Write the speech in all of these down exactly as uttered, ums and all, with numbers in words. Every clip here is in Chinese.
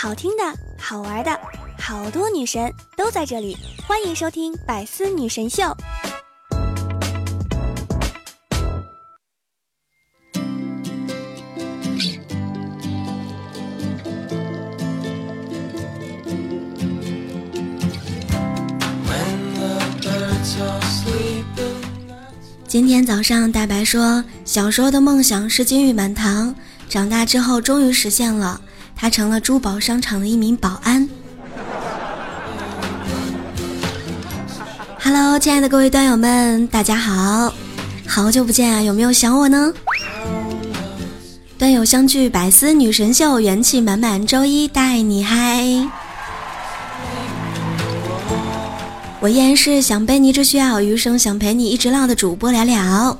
好听的、好玩的，好多女神都在这里，欢迎收听百思女神秀。今天早上大白说，小时候的梦想是金玉满堂，长大之后终于实现了，他成了珠宝商场的一名保安。Hello， 亲爱的各位段友们，大家好，好久不见啊，有没有想我呢？段友相聚，百思女神秀，元气满满，周一带你嗨。我依然是想被你一直需要，余生想陪你一直唠的主播聊聊。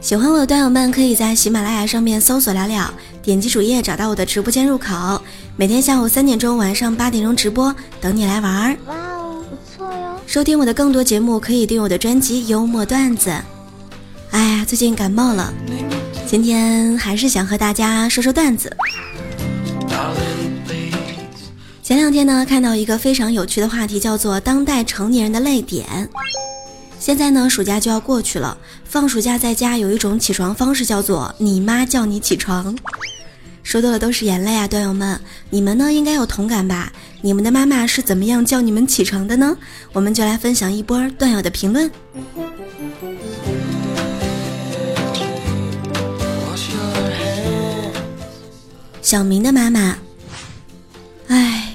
喜欢我的段友们可以在喜马拉雅上面搜索聊聊，点击主页找到我的直播间入口，每天下午三点钟晚上八点钟直播等你来玩。哇哦，不错哟。收听我的更多节目可以订阅我的专辑幽默段子。哎呀，最近感冒了，今天还是想和大家说说段子。前两天呢，看到一个非常有趣的话题，叫做当代成年人的泪点。现在呢，暑假就要过去了，放暑假在家有一种起床方式叫做你妈叫你起床。说多了都是眼泪啊，段友们，你们呢应该有同感吧？你们的妈妈是怎么样叫你们起床的呢？我们就来分享一波段友的评论。小明的妈妈，哎。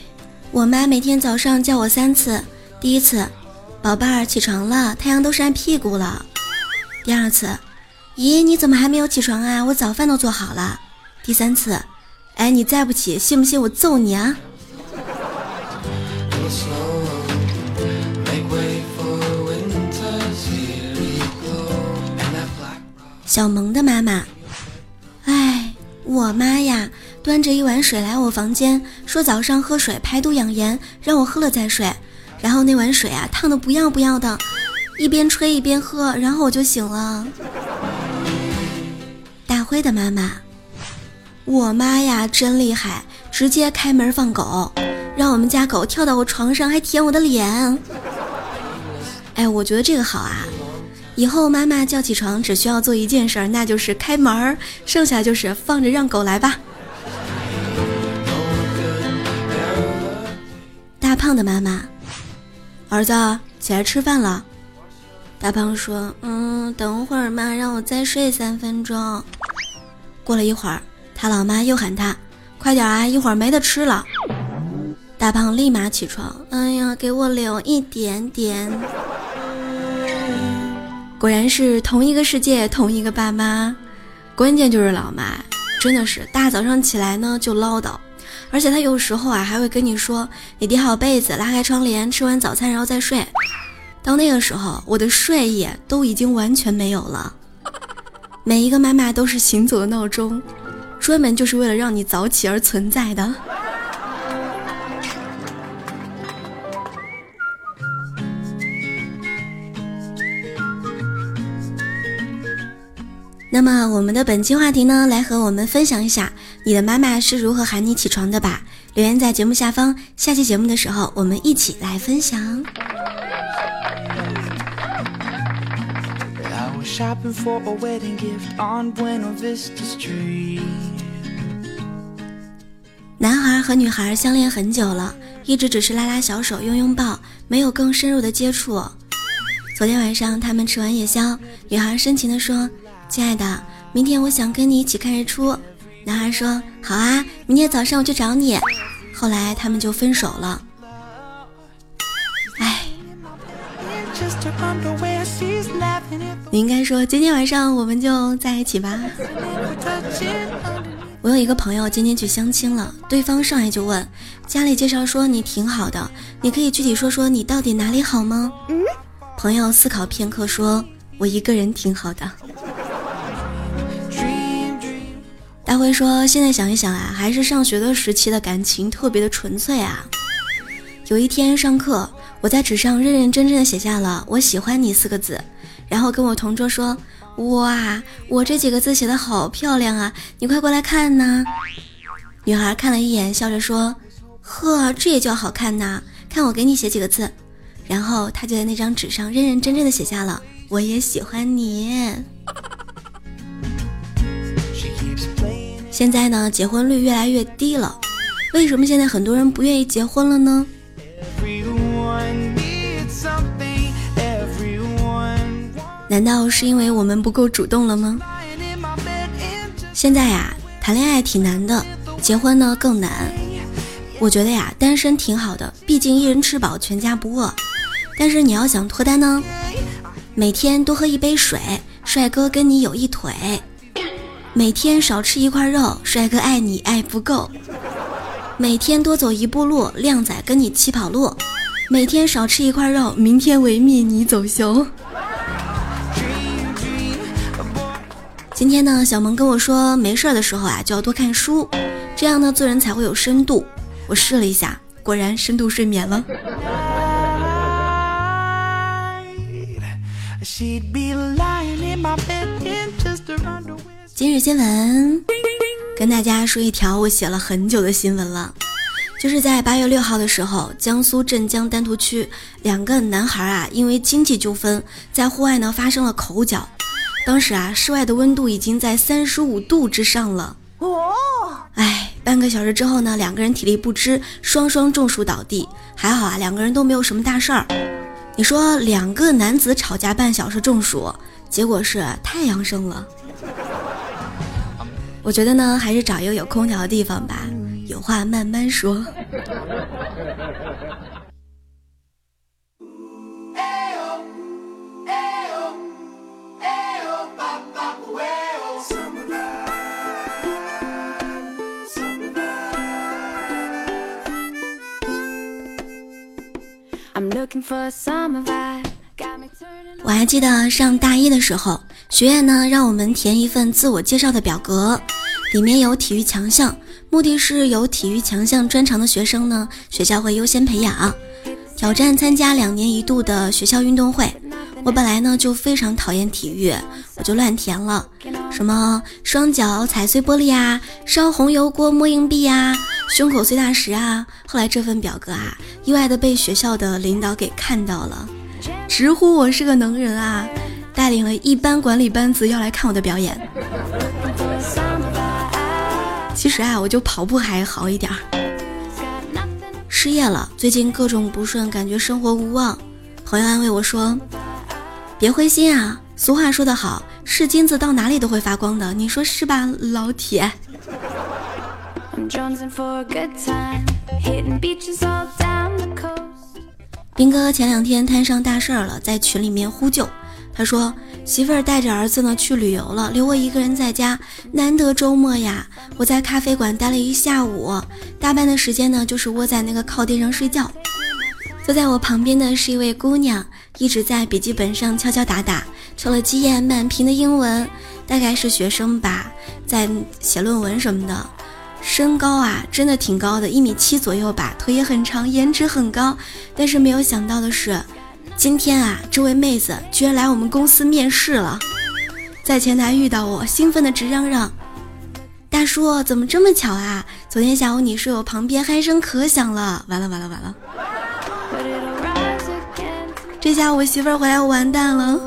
我妈每天早上叫我三次，第一次，宝贝儿起床了，太阳都晒屁股了。第二次，咦，你怎么还没有起床啊？我早饭都做好了。第三次，哎，你再不起，信不信我揍你啊？小萌的妈妈，哎，我妈呀。端着一碗水来我房间，说早上喝水排毒养颜，让我喝了再睡。然后那碗水啊烫得不要不要的，一边吹一边喝，然后我就醒了。大辉的妈妈，我妈呀真厉害，直接开门放狗，让我们家狗跳到我床上还舔我的脸。哎，我觉得这个好啊，以后妈妈叫起床只需要做一件事，那就是开门，剩下就是放着让狗来吧。大胖的妈妈，儿子起来吃饭了。大胖说，嗯，等会儿妈让我再睡三分钟。过了一会儿，他老妈又喊他，快点啊，一会儿没得吃了。大胖立马起床，哎呀，给我留一点点。果然是同一个世界，同一个爸妈，关键就是老妈，真的是大早上起来呢就唠叨。而且他有时候啊还会跟你说，你叠好被子，拉开窗帘，吃完早餐然后再睡。到那个时候，我的睡意都已经完全没有了。每一个妈妈都是行走的闹钟，专门就是为了让你早起而存在的。那么我们的本期话题呢，来和我们分享一下你的妈妈是如何喊你起床的吧，留言在节目下方，下期节目的时候我们一起来分享。男孩和女孩相恋很久了，一直只是拉拉小手拥拥抱，没有更深入的接触。昨天晚上他们吃完夜宵，女孩深情地说，亲爱的，明天我想跟你一起看日出。男孩说，好啊，明天早上我去找你。后来他们就分手了。哎，你应该说今天晚上我们就在一起吧。我有一个朋友今天去相亲了，对方上来就问，家里介绍说你挺好的，你可以具体说说你到底哪里好吗？嗯，朋友思考片刻说，我一个人挺好的。大辉说，现在想一想啊，还是上学的时期的感情特别的纯粹啊。有一天上课，我在纸上认认真真的写下了我喜欢你四个字，然后跟我同桌说，哇，我这几个字写的好漂亮啊，你快过来看呐。女孩看了一眼，笑着说：“呵，这也叫好看呐！看我给你写几个字。”然后她就在那张纸上认认真真的写下了“我也喜欢你”。现在呢，结婚率越来越低了，为什么现在很多人不愿意结婚了呢？难道是因为我们不够主动了吗？现在呀，谈恋爱挺难的，结婚呢更难。我觉得呀，单身挺好的，毕竟一人吃饱全家不饿。但是你要想脱单呢，每天多喝一杯水，帅哥跟你有一腿；每天少吃一块肉，帅哥爱你爱不够；每天多走一步路，靓仔跟你起跑路；每天少吃一块肉，明天维密你走熊。今天呢，小萌跟我说没事的时候啊就要多看书，这样呢做人才会有深度。我试了一下，果然深度睡眠了。今日新闻跟大家说一条我写了很久的新闻了，就是在八月六号的时候，江苏镇江丹徒区两个男孩啊因为经济纠纷在户外呢发生了口角。当时啊，室外的温度已经在三十五度之上了。哦，哎，半个小时之后呢，两个人体力不支，双双中暑倒地。还好啊，两个人都没有什么大事儿。你说两个男子吵架半小时中暑，结果是太阳升了。我觉得呢，还是找一个有空调的地方吧，有话慢慢说。我还记得上大一的时候，学院呢让我们填一份自我介绍的表格，里面有体育强项，目的是有体育强项专长的学生呢，学校会优先培养，挑战参加两年一度的学校运动会。我本来呢就非常讨厌体育，我就乱填了，什么双脚踩碎玻璃啊，烧红油锅摸硬币啊，胸口碎大石啊。后来这份表格啊意外的被学校的领导给看到了，直呼我是个能人啊，带领了一班管理班子要来看我的表演。其实啊我就跑步还好一点。失业了，最近各种不顺，感觉生活无望。朋友安慰我说，别灰心啊，俗话说得好，是金子到哪里都会发光的，你说是吧老铁。兵哥前两天摊上大事儿了，在群里面呼救。他说媳妇儿带着儿子呢去旅游了，留我一个人在家，难得周末呀，我在咖啡馆待了一下午，大半的时间呢就是窝在那个靠垫上睡觉。坐在我旁边的是一位姑娘，一直在笔记本上敲敲打打，敲了几页满屏的英文，大概是学生吧，在写论文什么的。身高啊真的挺高的，一米七左右吧，腿也很长，颜值很高。但是没有想到的是，今天啊这位妹子居然来我们公司面试了。在前台遇到我，兴奋的直嚷嚷，大叔怎么这么巧啊，昨天下午你睡我旁边，鼾声可响了。完了完了完了，这下我媳妇儿回来我完蛋了，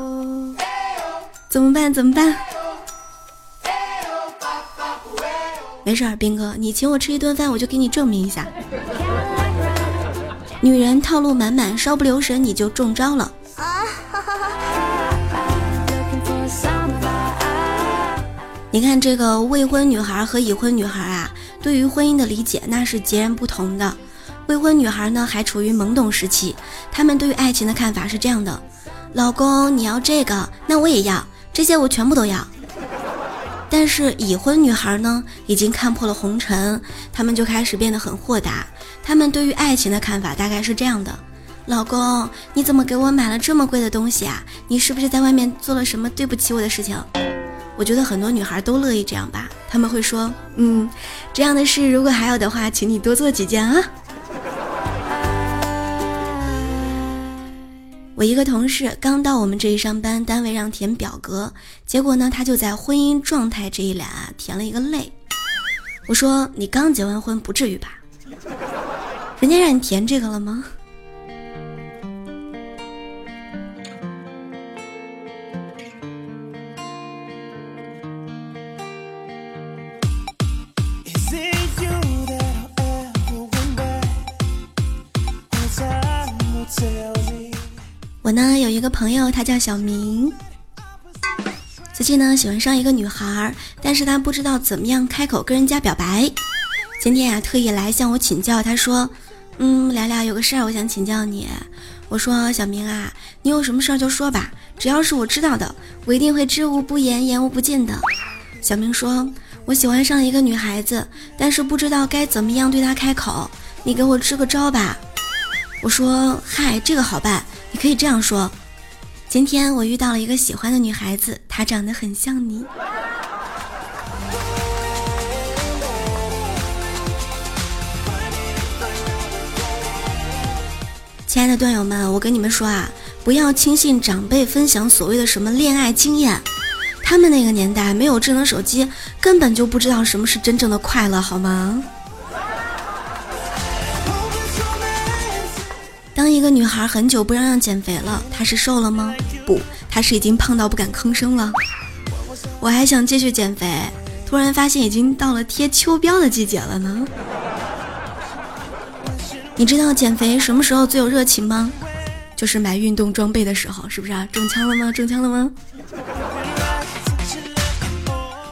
怎么办怎么办。没事，斌哥，你请我吃一顿饭，我就给你证明一下。女人套路满满，稍不留神你就中招了。你看这个未婚女孩和已婚女孩啊，对于婚姻的理解那是截然不同的。未婚女孩呢还处于懵懂时期，她们对于爱情的看法是这样的：老公，你要这个，那我也要，这些我全部都要。但是已婚女孩呢已经看破了红尘，她们就开始变得很豁达，她们对于爱情的看法大概是这样的：老公，你怎么给我买了这么贵的东西啊，你是不是在外面做了什么对不起我的事情。我觉得很多女孩都乐意这样吧，她们会说，嗯，这样的事如果还有的话，请你多做几件啊。我一个同事刚到我们这一上班，单位让填表格，结果呢他就在婚姻状态这一栏啊填了一个累。我说你刚结完婚不至于吧，人家让你填这个了吗？我呢有一个朋友，他叫小明，最近呢喜欢上一个女孩，但是他不知道怎么样开口跟人家表白。今天啊特意来向我请教，他说嗯聊聊有个事儿我想请教你。我说小明啊，你有什么事儿就说吧，只要是我知道的我一定会知无不言言无不尽的。小明说我喜欢上一个女孩子，但是不知道该怎么样对她开口，你给我支个招吧。我说嗨，这个好办，你可以这样说，今天我遇到了一个喜欢的女孩子，她长得很像你。亲爱的段友们，我跟你们说啊，不要轻信长辈分享所谓的什么恋爱经验，他们那个年代没有智能手机，根本就不知道什么是真正的快乐，好吗？当一个女孩很久不让让减肥了，她是瘦了吗？不，她是已经胖到不敢吭声了。我还想继续减肥，突然发现已经到了贴秋膘的季节了呢。你知道减肥什么时候最有热情吗？就是买运动装备的时候，是不是啊？中枪了吗？中枪了吗？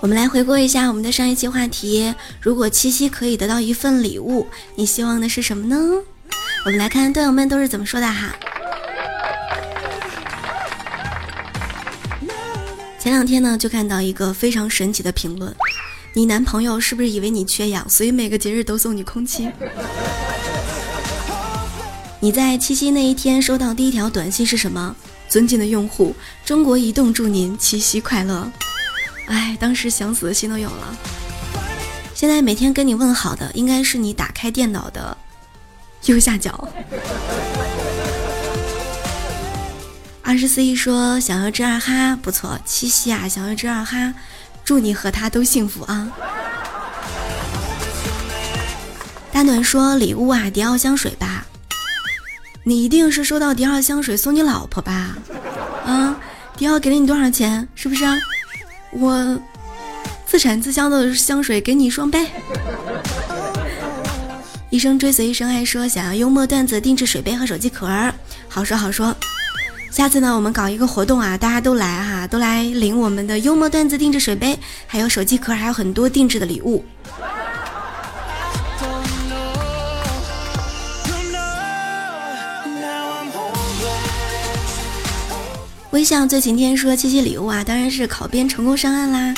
我们来回顾一下我们的上一期话题，如果七夕可以得到一份礼物，你希望的是什么呢？我们来看段友们都是怎么说的哈。前两天呢就看到一个非常神奇的评论，你男朋友是不是以为你缺氧，所以每个节日都送你空气？你在七夕那一天收到第一条短信是什么？尊敬的用户，中国移动祝您七夕快乐。哎，当时想死的心都有了。现在每天跟你问好的应该是你打开电脑的右下角。二十四亿说想要只二哈，不错，七夕啊，想要只二哈，祝你和他都幸福啊。大暖说礼物啊，迪奥香水吧，你一定是收到迪奥香水送你老婆吧？啊，迪奥给了你多少钱？是不是啊？我自产自销的香水给你双倍。一生追随一生爱说想要幽默段子定制水杯和手机壳儿，好说好说，下次呢我们搞一个活动啊，大家都来哈、啊，都来领我们的幽默段子定制水杯还有手机壳，还有很多定制的礼物。微笑最晴天说七夕礼物啊，当然是考编成功上岸啦，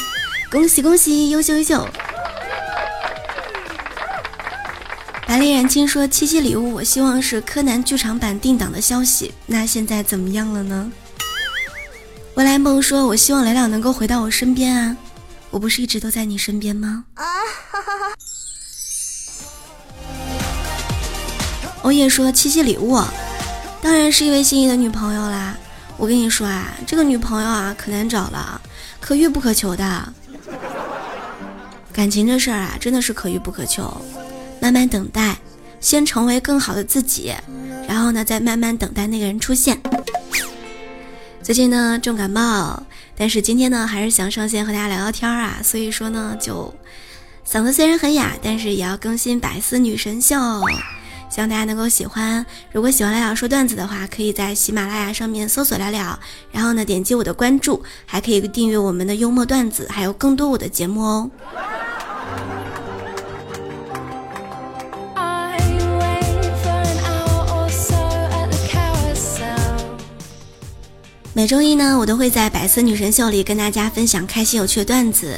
恭喜恭喜，优秀优秀。白丽冉青说七夕礼物我希望是柯南剧场版定档的消息，那现在怎么样了呢？未来梦说我希望聊聊能够回到我身边啊，我不是一直都在你身边吗？啊哈哈哈。欧叶说七夕礼物当然是一位心仪的女朋友啦，我跟你说啊，这个女朋友啊可难找了，可遇不可求的。感情这事儿啊真的是可遇不可求，慢慢等待，先成为更好的自己，然后呢再慢慢等待那个人出现。最近呢重感冒，但是今天呢还是想上线和大家聊聊天啊，所以说呢就嗓子虽然很哑，但是也要更新百思女神秀，希望大家能够喜欢。如果喜欢聊聊说段子的话，可以在喜马拉雅上面搜索聊聊，然后呢点击我的关注，还可以订阅我们的幽默段子，还有更多我的节目哦。每周一呢我都会在百思女神秀里跟大家分享开心有趣的段子，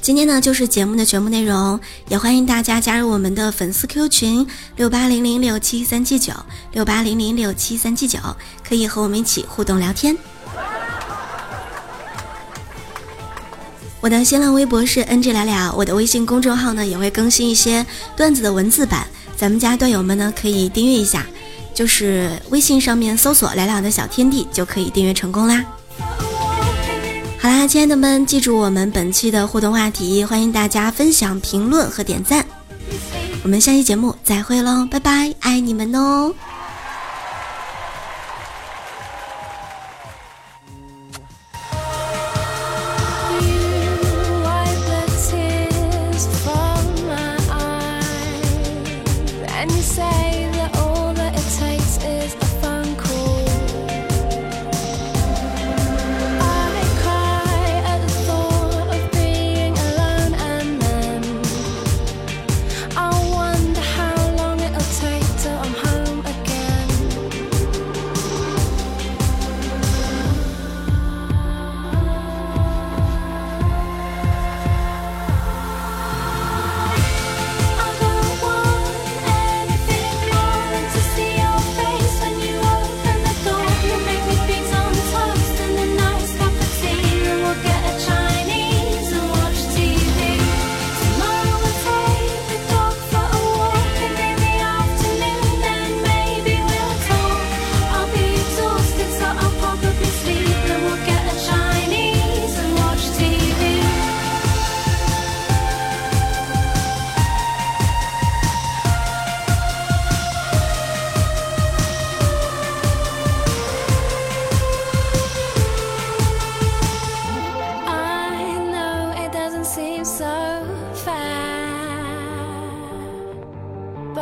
今天呢就是节目的全部内容，也欢迎大家加入我们的粉丝 Q 群六八零零六七三七九 六八零零六七三七九，可以和我们一起互动聊天。我的新浪微博是 N G 聊聊，我的微信公众号呢也会更新一些段子的文字版，咱们家段友们呢可以订阅一下，就是微信上面搜索“聊聊的小天地”就可以订阅成功啦。好啦，亲爱的们，记住我们本期的互动话题，欢迎大家分享、评论和点赞。我们下期节目再会喽，拜拜，爱你们哦。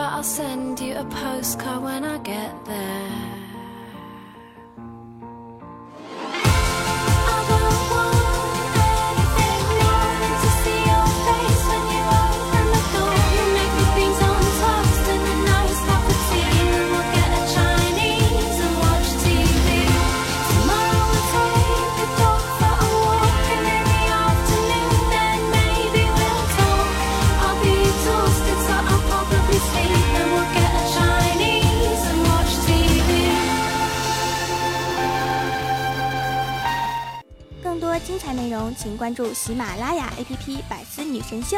I'll send you a postcard when I get there. T V 内容请关注喜马拉雅 A P P 百思女神秀。